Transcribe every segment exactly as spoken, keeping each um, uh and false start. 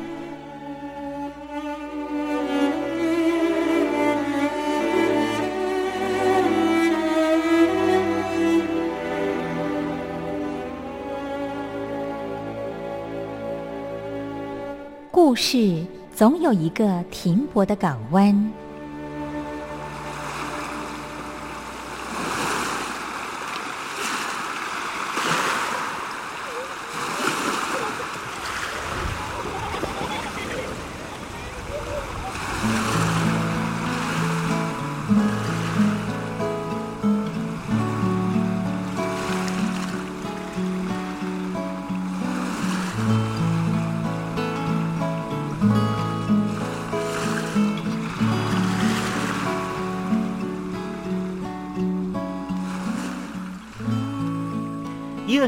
故事总有一个停泊的港湾。六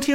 听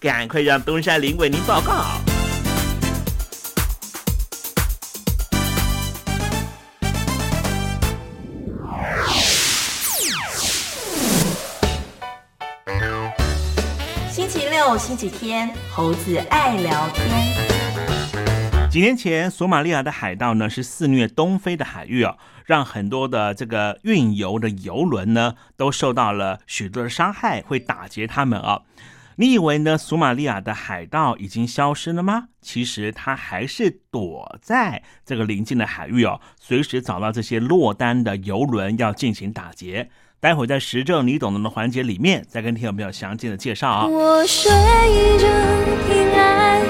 赶快让东山林为您报告。星期六、星期天，猴子爱聊天。几年前，索马利亚的海盗呢是肆虐东非的海域哦，让很多的这个运油的油轮呢都受到了许多的伤害，会打劫他们哦。你以为呢索马利亚的海盗已经消失了吗？其实他还是躲在这个邻近的海域哦，随时找到这些落单的油轮要进行打劫。待会在时政你懂得的环节里面再跟听友朋友详尽的介绍啊。我睡着听爱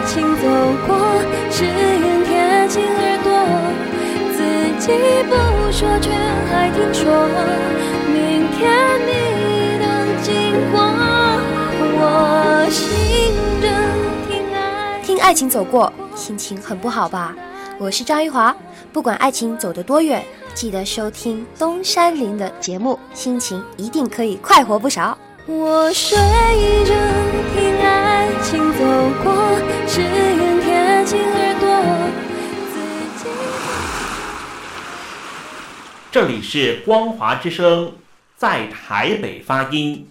情走过，誓言贴近耳朵，自己不说却还听说，明天你能经过。我醒着听爱听爱情走过，心情很不好吧？我是张玉华，不管爱情走得多远，记得收听东山林的节目，心情一定可以快活不少。我睡着听爱情走过，誓言贴近耳朵。这里是光华之声，在台北发音。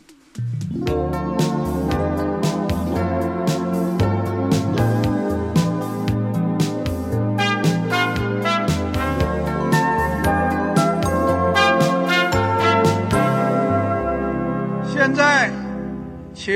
请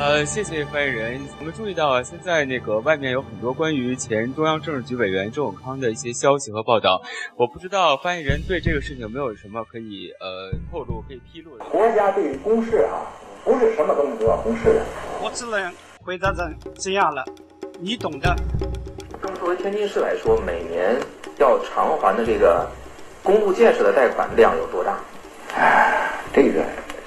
呃，谢谢发言人。我们注意到啊，现在那个外面有很多关于前中央政治局委员周永康的一些消息和报道，我不知道发言人对这个事情有没有什么可以呃透露、可以披露的。国家对于公示啊，不是什么东西都要公示的。我只能回答成这样了，你懂的。那么作为天津市来说，每年要偿还的这个公路建设的贷款量有多大？唉，这个。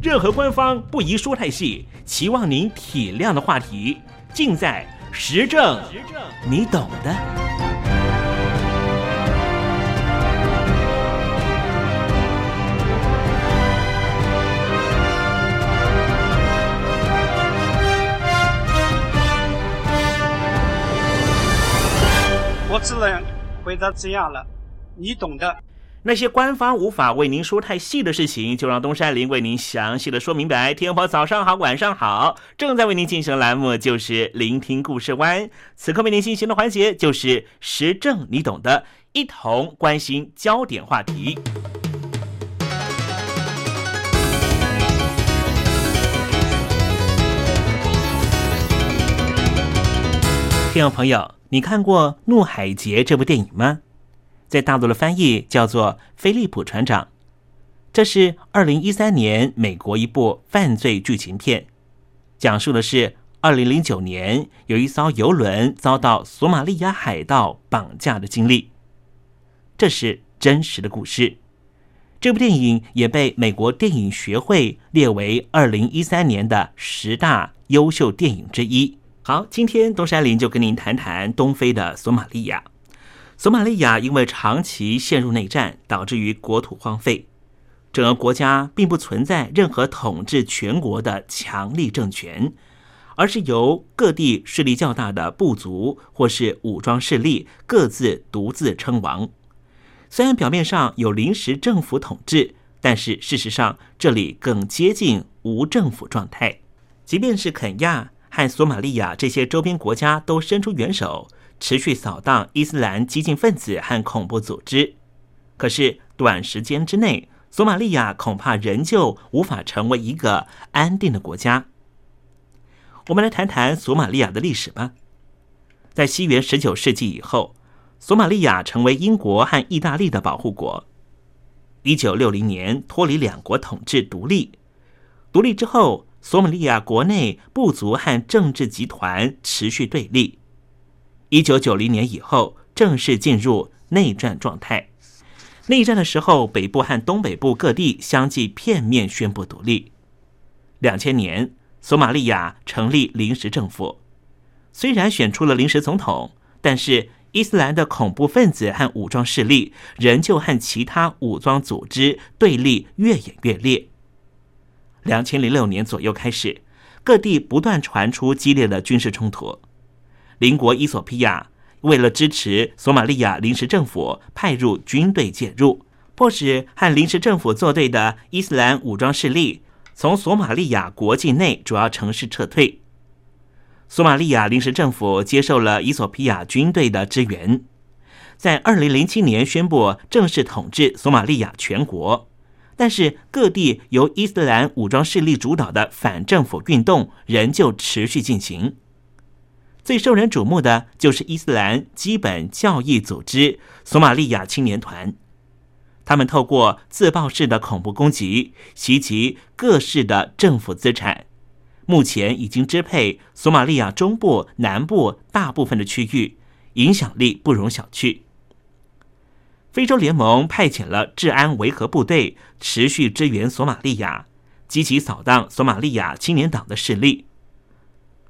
任何官方不宜说太细，期望您体谅的话题，尽在时政，你懂的。我只能回答这样了，你懂的。那些官方无法为您说太细的事情，就让东山林为您详细的说明白。听众朋友早上好，晚上好，正在为您进行的栏目就是聆听故事湾，此刻为您进行的环节就是时政你懂的，一同关心焦点话题。听众朋友，你看过《怒海劫》这部电影吗？在大陆的翻译叫做《菲利普船长》，这是二零一三年美国一部犯罪剧情片，讲述的是二零零九年有一艘邮轮遭到索马利亚海盗绑架的经历。这是真实的故事。这部电影也被美国电影学会列为二零一三年的十大优秀电影之一。好，今天东山林就跟您谈谈东非的索马利亚。索马利亚因为长期陷入内战，导致于国土荒废，整个国家并不存在任何统治全国的强力政权，而是由各地势力较大的部族或是武装势力各自独自称王。虽然表面上有临时政府统治，但是事实上这里更接近无政府状态。即便是肯亚和索马利亚这些周边国家都伸出援手，持续扫荡伊斯兰激进分子和恐怖组织，可是短时间之内，索马利亚恐怕仍旧无法成为一个安定的国家。我们来谈谈索马利亚的历史吧。在西元十九世纪以后，索马利亚成为英国和意大利的保护国。一九六零年脱离两国统治独立，独立之后，索马利亚国内部族和政治集团持续对立。一九九零年以后，正式进入内战状态。内战的时候，北部和东北部各地相继片面宣布独立。两千年，索马利亚成立临时政府，虽然选出了临时总统，但是伊斯兰的恐怖分子和武装势力仍旧和其他武装组织对立越演越烈。两千零六年左右开始，各地不断传出激烈的军事冲突。邻国伊索比亚为了支持索马利亚临时政府，派入军队介入，迫使和临时政府作对的伊斯兰武装势力从索马利亚国境内主要城市撤退。索马利亚临时政府接受了伊索比亚军队的支援，在二零零七年宣布正式统治索马利亚全国。但是各地由伊斯兰武装势力主导的反政府运动仍旧持续进行。最受人瞩目的就是伊斯兰基本教义组织索马利亚青年团，他们透过自爆式的恐怖攻击袭击各式的政府资产，目前已经支配索马利亚中部、南部大部分的区域，影响力不容小觑。非洲联盟派遣了治安维和部队持续支援索马利亚，积极扫荡索马利亚青年党的势力。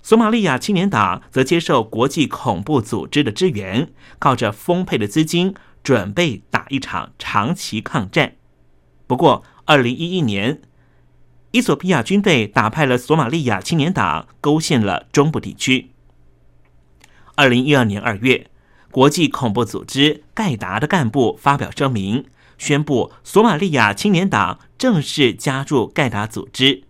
索马利亚青年党则接受国际恐怖组织的支援，靠着丰沛的资金准备打一场长期抗战。不过二零一一年，伊索比亚军队打败了索马利亚青年党，攻陷了中部地区。二零一二年二月，国际恐怖组织盖达的干部发表声明，宣布索马利亚青年党正式加入盖达组织。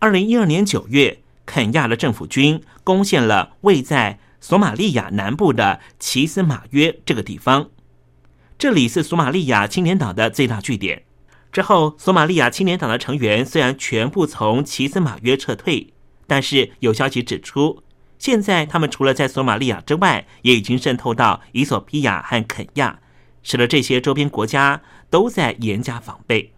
二零一二年九月，肯亚的政府军攻陷了位在索马利亚南部的奇斯马约这个地方，这里是索马利亚青年党的最大据点。之后，索马利亚青年党的成员虽然全部从奇斯马约撤退，但是有消息指出，现在他们除了在索马利亚之外，也已经渗透到伊索比亚和肯亚，使得这些周边国家都在严加防备。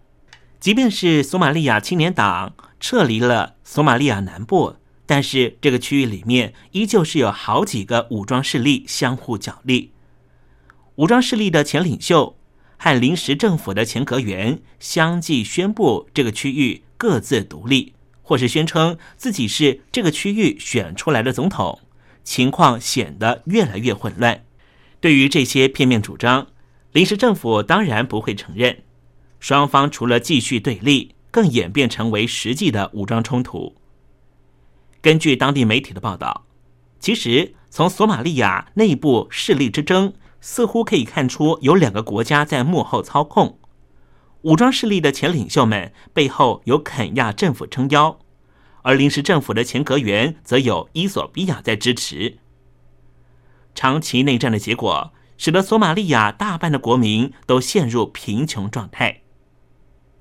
即便是索马利亚青年党撤离了索马利亚南部，但是这个区域里面依旧是有好几个武装势力相互角力。武装势力的前领袖和临时政府的前阁员相继宣布这个区域各自独立，或是宣称自己是这个区域选出来的总统，情况显得越来越混乱。对于这些片面主张，临时政府当然不会承认。双方除了继续对立，更演变成为实际的武装冲突。根据当地媒体的报道，其实从索马利亚内部势力之争似乎可以看出有两个国家在幕后操控。武装势力的前领袖们背后有肯亚政府撑腰，而临时政府的前阁员则有伊索比亚在支持。长期内战的结果使得索马利亚大半的国民都陷入贫穷状态。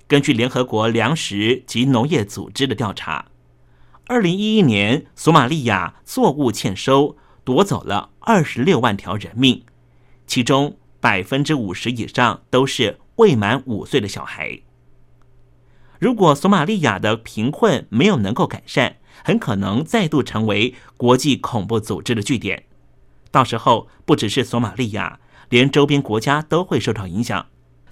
根据联合国粮食及农业组织的调查，二零一一年索马利亚作物欠收夺走了二十六万条人命，其中 百分之五十 以上都是未满五岁的小孩。如果索马利亚的贫困没有能够改善，很可能再度成为国际恐怖组织的据点。到时候不只是索马利亚，连周边国家都会受到影响。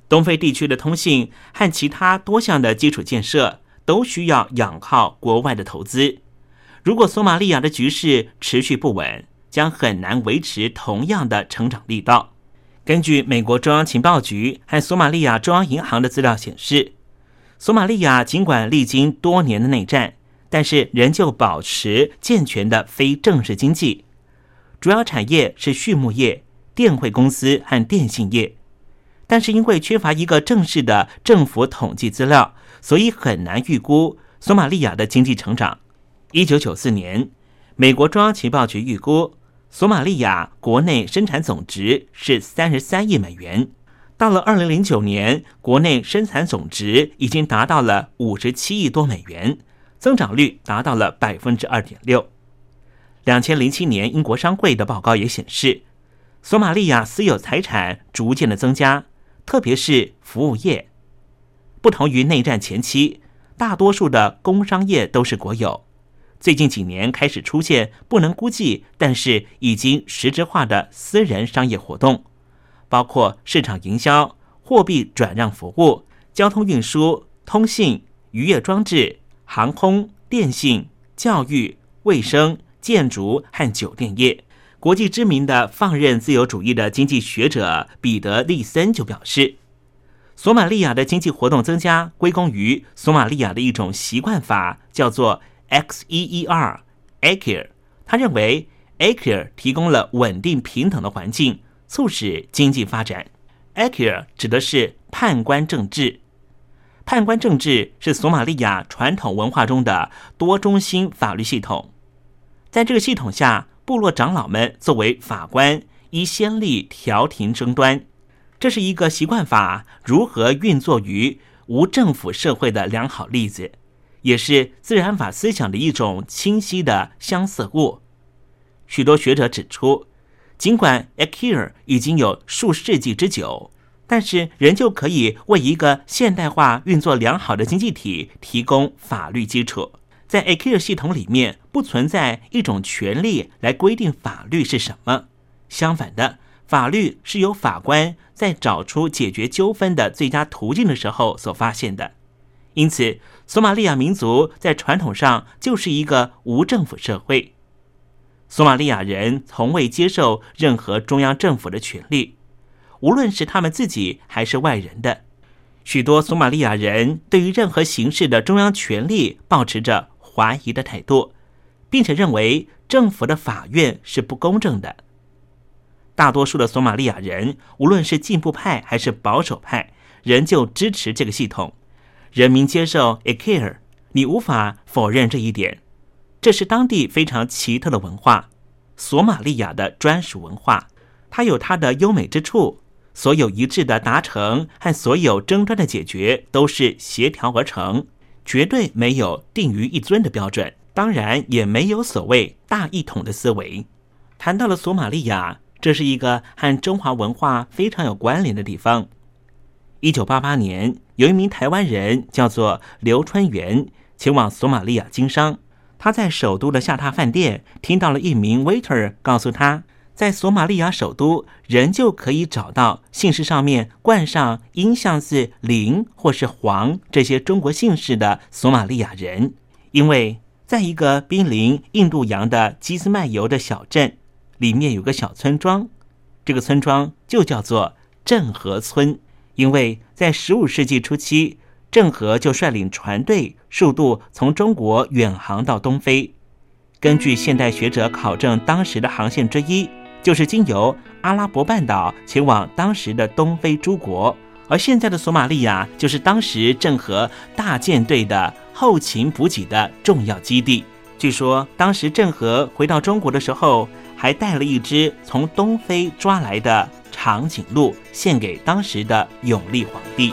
东非地区的通信和其他多项的基础建设都需要仰靠国外的投资。如果索马利亚的局势持续不稳，将很难维持同样的成长力道。根据美国中央情报局和索马利亚中央银行的资料显示，索马利亚尽管历经多年的内战，但是仍旧保持健全的非正式经济，主要产业是畜牧业、电汇公司和电信业。但是因为缺乏一个正式的政府统计资料，所以很难预估索马利亚的经济成长。一九九四年，美国中央情报局预估索马利亚国内生产总值是三十三亿美元，到了二零零九年，国内生产总值已经达到了五十七亿多美元，增长率达到了 百分之二点六。 二零零七年英国商会的报告也显示，索马利亚私有财产逐渐的增加，特别是服务业。不同于内战前期，大多数的工商业都是国有，最近几年开始出现不能估计但是已经实质化的私人商业活动，包括市场营销、货币转让服务、交通运输、通信、渔业装置、航空、电信、教育、卫生、建筑和酒店业。国际知名的放任自由主义的经济学者彼得利森就表示，索马利亚的经济活动增加归功于索马利亚的一种习惯法，叫做A C U R A C U R， 他认为 A C U R 提供了稳定平等的环境，促使经济发展。 A C U R 指的是判官政治，判官政治是索马利亚传统文化中的多中心法律系统。在这个系统下，部落长老们作为法官，依先例调停争端。这是一个习惯法如何运作于无政府社会的良好例子，也是自然法思想的一种清晰的相似物。许多学者指出，尽管 A C U R 已经有数世纪之久，但是仍旧可以为一个现代化运作良好的经济体提供法律基础。在 A C U R 系统里面，不存在一种权利来规定法律是什么，相反的，法律是由法官在找出解决纠纷的最佳途径的时候所发现的。因此，索马利亚民族在传统上就是一个无政府社会。索马利亚人从未接受任何中央政府的权利，无论是他们自己还是外人的。许多索马利亚人对于任何形式的中央权力抱持着怀疑的态度，并且认为政府的法院是不公正的。大多数的索马利亚人，无论是进步派还是保守派，仍旧支持这个系统。人民接受 A C U R， 你无法否认这一点。这是当地非常奇特的文化，索马利亚的专属文化。它有它的优美之处，所有一致的达成和所有争端的解决都是协调而成，绝对没有定于一尊的标准，当然也没有所谓大一统的思维。谈到了索马利亚，这是一个和中华文化非常有关联的地方。一九八八年，有一名台湾人叫做刘春元前往索马利亚经商。他在首都的下榻饭店听到了一名 waiter 告诉他，在索马利亚首都仍旧可以找到姓氏上面冠上音像字林或是黄这些中国姓氏的索马利亚人，因为在一个濒临印度洋的基斯迈尤的小镇里面有个小村庄，这个村庄就叫做郑和村。因为在十五世纪初期，郑和就率领船队数度从中国远航到东非。根据现代学者考证，当时的航线之一就是经由阿拉伯半岛前往当时的东非诸国，而现在的索马利亚就是当时郑和大舰队的后勤补给的重要基地。据说当时郑和回到中国的时候，还带了一只从东非抓来的长颈鹿献给当时的永历皇帝。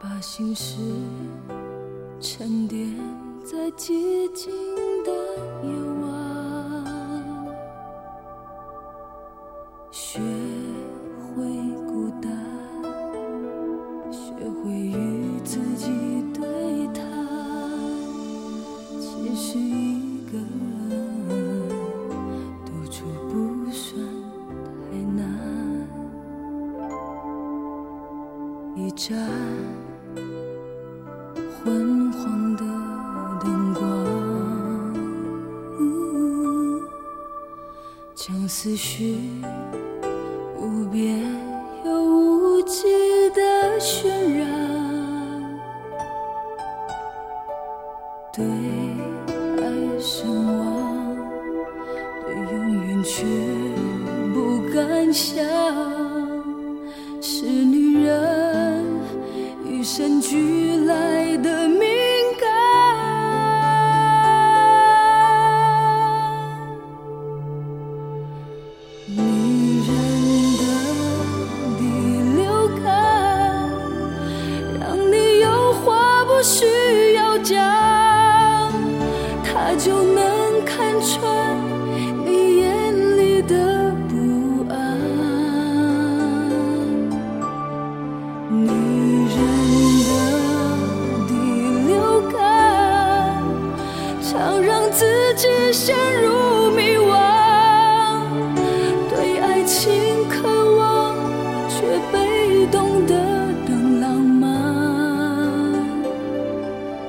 把心事沉淀在寂静的夜晚，学会孤单，学会与自己对谈。其实一个人独处不算太难，一站昏黄的灯光，嗯，将思绪无边又无际的渲染，对爱神往，对永远却不敢想，是女人与生俱来的敏感，女人的第六感，让你有话不需要讲，她就能看穿你眼里的不安。女人常让自己陷入迷惘，对爱情渴望，却被动地等浪漫，等到泪水泛滥。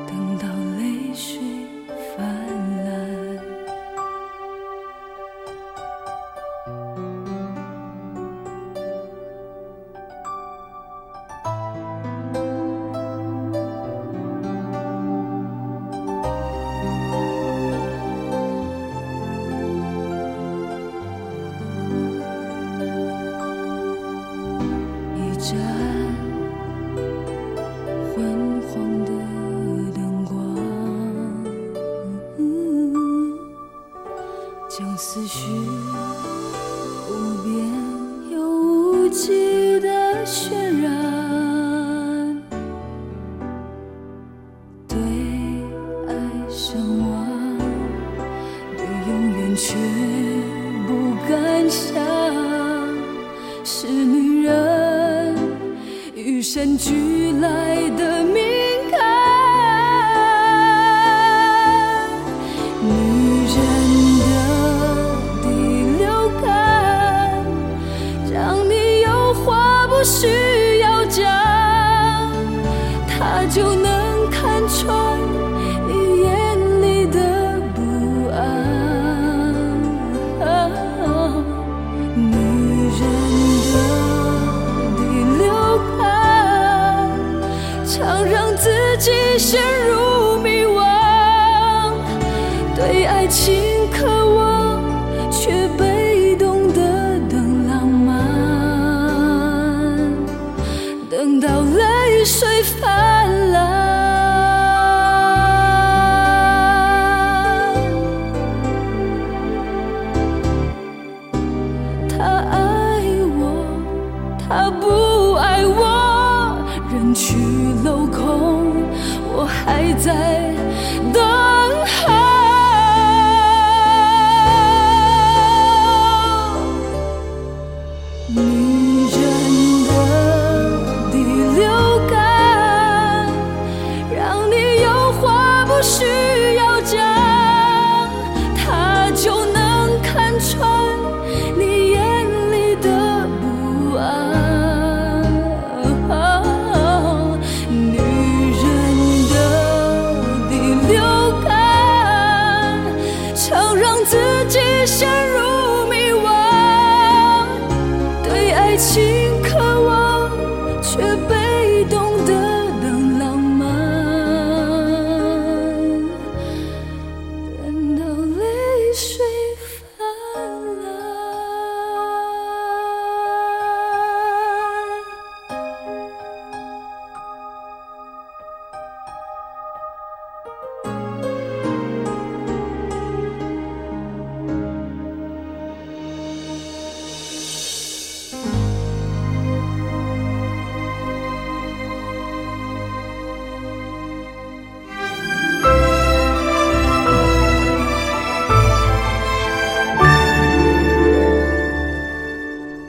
一盏昏黄的灯光，嗯，将思绪无边又无际的渲染，对爱神往，对永远却不敢想，是女人与生俱来的敏感，女人的第六感，让你有话不需要讲，她就能看穿你眼里的不安、啊、女人的常让自己陷入迷惘，对爱情渴望，却被动地等浪漫，等到泪水泛滥。他爱我，他不爱我，人去楼空，我还在等候。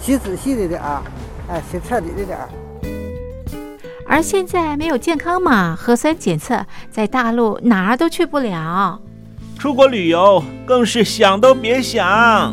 洗仔细的点儿、啊，哎，洗彻底的点儿。而现在没有健康码、核酸检测，在大陆哪儿都去不了。出国旅游更是想都别想。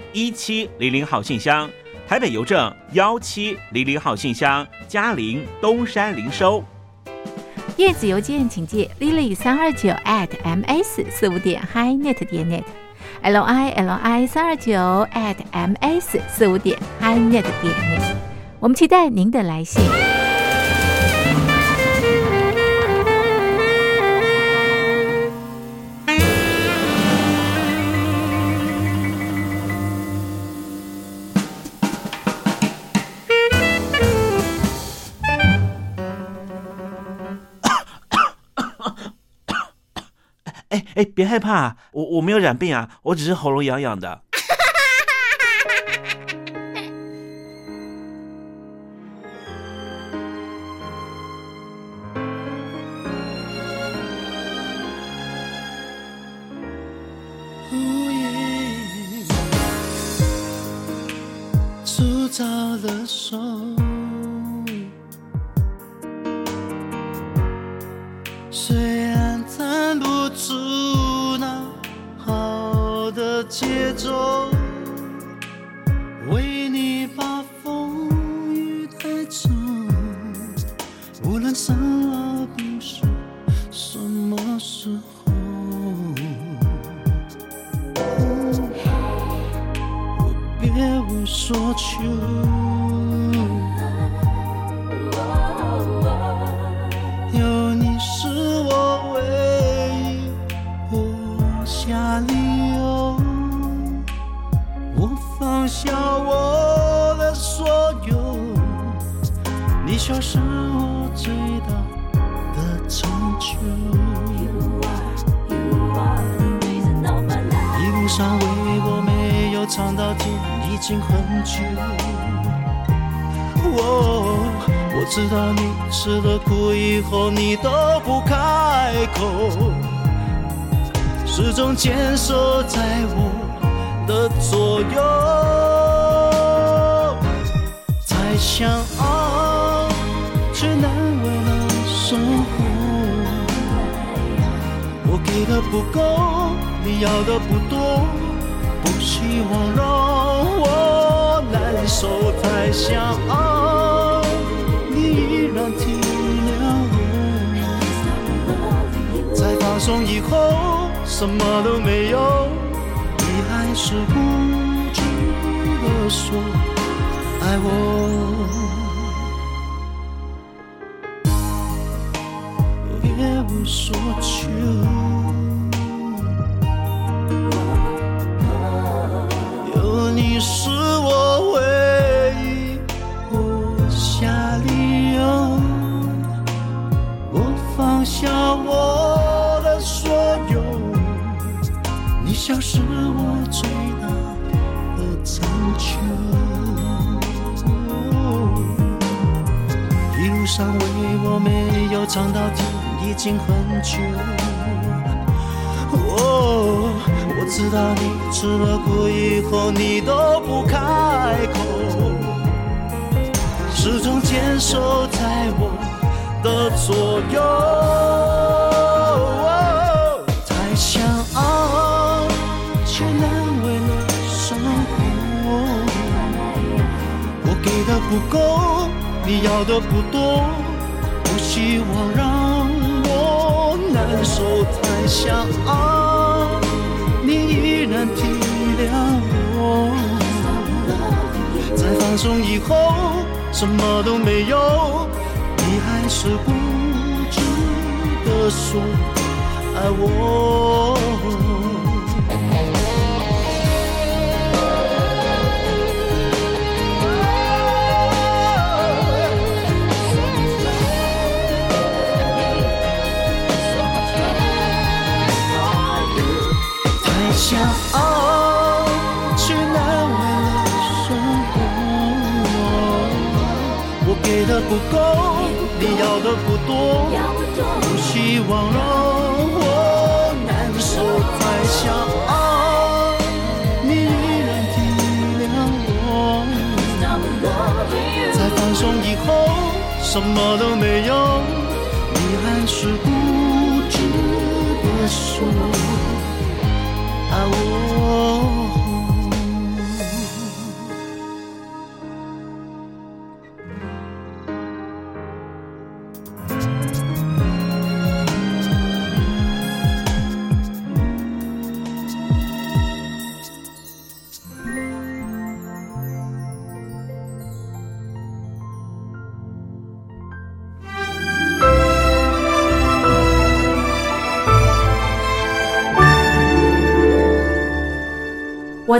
一七零零号信箱，台北邮政一七零零号信箱，嘉陵东山零收。电子邮件请寄 lily 三二九 at m s 四五点 hi net 点 net lily 三二九 at m s 四五点 hi net 点 net。 我们期待您的来信。哎，别害怕、啊，我我没有染病啊，我只是喉咙痒痒的。午夜粗糙的手，虽然弹不出。节奏为你把风雨带走，无论生老病死什么时候、嗯、我别无所求，有你是我唯一活下理由，放下我的所有，你就是我最大的成就。一路上为我没有尝到甜，已经很久。哦，我知道你吃了苦以后，你都不开口，始终坚守在我。的左右，太想熬，却难为了生活。我给的不够，你要的不多，不希望让我难受。太想熬，你依然体谅我，在放松以后，什么都没有。还是不知的说爱我，别无所求，有你是我唯一。上为我没有尝到甜已经很久、哦、我知道你吃了苦以后你都不开口，始终坚守在我的左右、哦、太想熬却难为了生活，我给的不够你要的不多，不希望让我难受，太想熬你依然体谅我，在放松以后什么都没有，你还是固执地说爱我。想熬却难为了生活，我给的不够你要的不多，不希望让我难受，太想熬你依然体谅我，在放松以后什么都没有，你还是固执的说爱我。我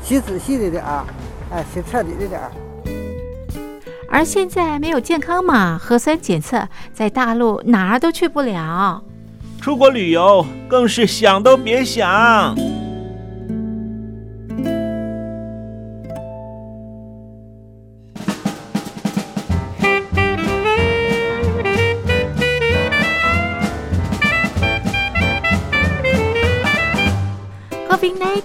洗仔细的点儿，哎，洗彻底的点儿。而现在没有健康码、核酸检测，在大陆哪儿都去不了。出国旅游更是想都别想。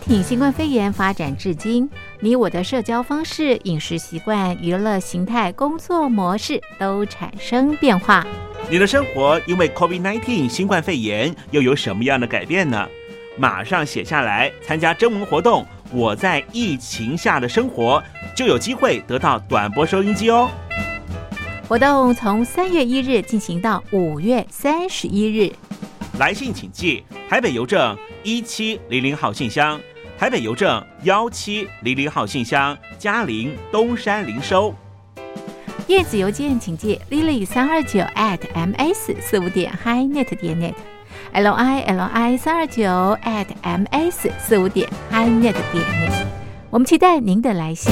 因新冠肺炎发展至今，你我的社交方式、饮食习惯、娱乐形态、工作模式都产生变化。你的生活因为 COVID 十九 新冠肺炎又有什么样的改变呢？马上写下来，参加征文活动我在疫情下的生活，就有机会得到短波收音机哦。活动从三月一日进行到五月三十一日。来信请寄台北邮政一七零零号信箱，台北邮政幺七零零号信箱，嘉陵东山零收。电子邮件请寄 lily 三二九 at ms 四五点 highnet 点 net lili 三二九 at ms 四五点 highnet 点 net。我们期待您的来信。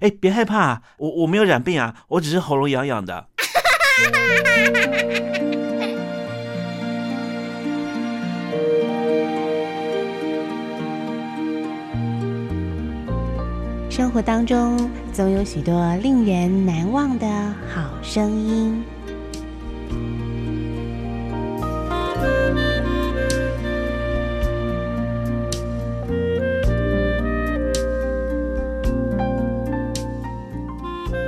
哎，别害怕、啊，我我没有染病啊，我只是喉咙痒痒的。生活当中总有许多令人难忘的好声音。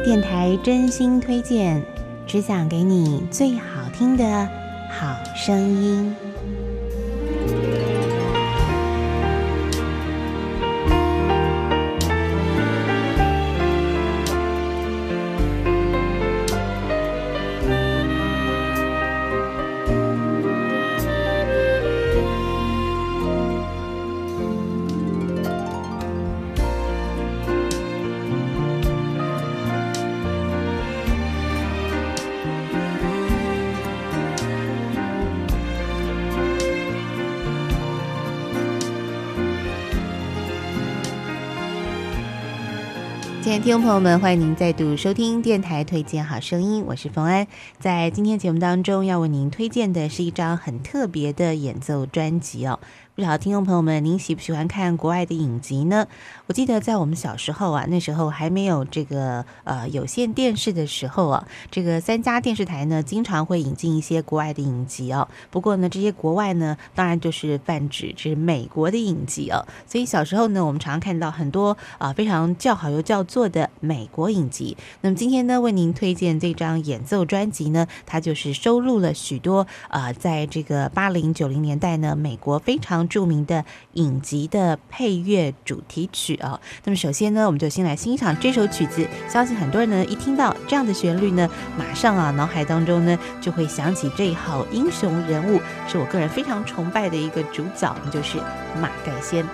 电台真心推荐，只想给你最好听的好声音。亲爱的听众朋友们，欢迎您再度收听电台推荐好声音，我是冯安。在今天节目当中要为您推荐的是一张很特别的演奏专辑哦。不晓得听众朋友们您喜不喜欢看国外的影集呢？我记得在我们小时候啊，那时候还没有这个呃有线电视的时候啊，这个三家电视台呢经常会引进一些国外的影集哦。不过呢，这些国外呢当然就是泛指是美国的影集哦。所以小时候呢，我们常看到很多啊、呃、非常叫好又叫座的美国影集。那么今天呢，为您推荐这张演奏专辑呢，它就是收录了许多呃在这个八零九零年代呢美国非常著名的影集的配乐主题曲啊。那么首先呢，我们就先来欣赏这首曲子。相信很多人呢一听到这样的旋律呢，马上啊脑海当中呢就会想起这一号英雄人物，是我个人非常崇拜的一个主角，就是马盖先。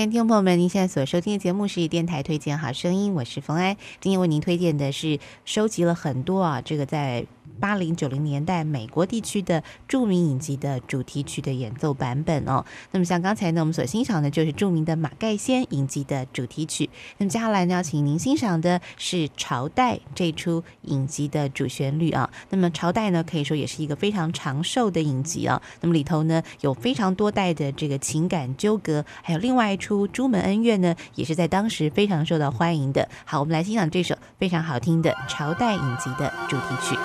听众朋友们，您现在所收听的节目是电台推荐好声音，我是冯安。今天为您推荐的是收集了很多啊，这个在八零九零年代美国地区的著名影集的主题曲的演奏版本哦。那么像刚才呢我们所欣赏的就是著名的马盖先影集的主题曲，那么接下来呢要请您欣赏的是朝代这出影集的主旋律啊。那么朝代呢可以说也是一个非常长寿的影集啊，那么里头呢有非常多代的这个情感纠葛，还有另外一出《朱门恩怨》呢也是在当时非常受到欢迎的。好，我们来欣赏这首非常好听的朝代影集的主题曲。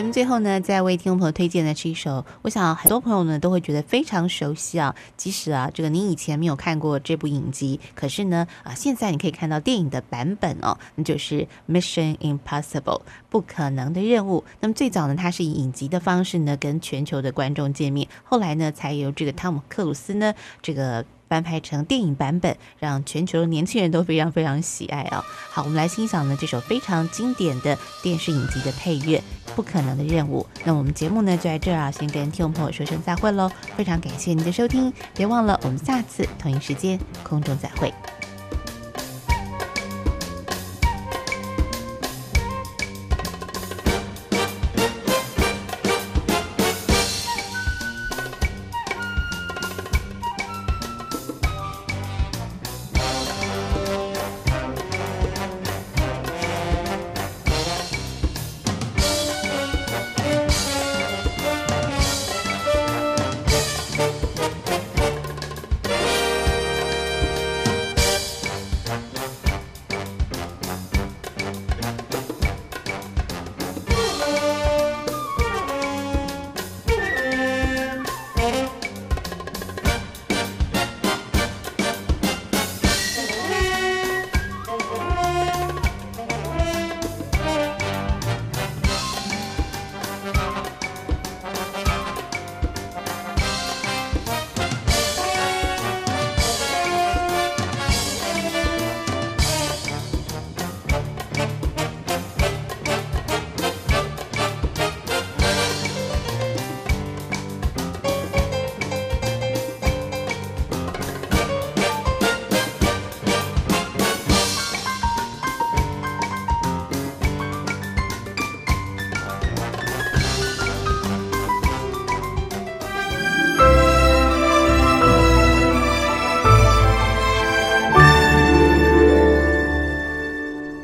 节目最后呢，再为听众朋友推荐的是一首，我想很多朋友呢都会觉得非常熟悉啊。即使啊，这个您以前没有看过这部影集，可是呢，啊，现在你可以看到电影的版本哦，那就是《Mission Impossible》不可能的任务。那么最早呢，它是以影集的方式呢跟全球的观众见面，后来呢，才由这个汤姆·克鲁斯呢这个翻拍成电影版本，让全球的年轻人都非常非常喜爱啊。好，我们来欣赏呢这首非常经典的电视影集的配乐《不可能的任务》。那我们节目呢就在这儿啊，先跟听众朋友说声再会喽。非常感谢您的收听，别忘了我们下次同一时间空中再会。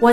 我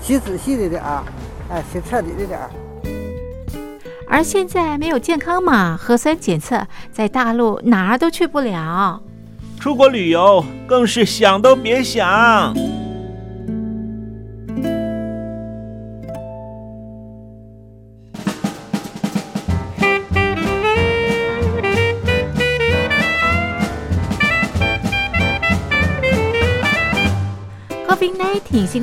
洗仔细的点儿、哎、洗彻底的点儿。而现在没有健康码、核酸检测，在大陆哪儿都去不了，出国旅游更是想都别想。COVID 十九 新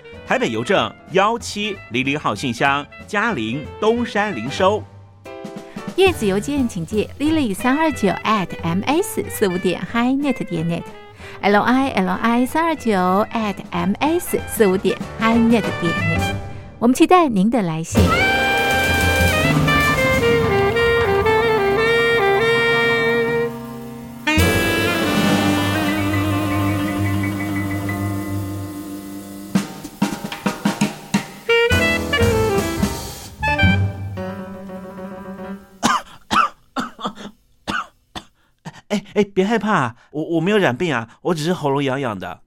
台北邮政一七零零号信箱，嘉陵东山零收。电子邮件请寄 lily 三二九 at m s 四五点 hi net 点 net lily 三二九 at m s 四五点 hi net 点 net。 我们期待您的来信。哎，别害怕，我我没有染病啊，我只是喉咙痒痒的。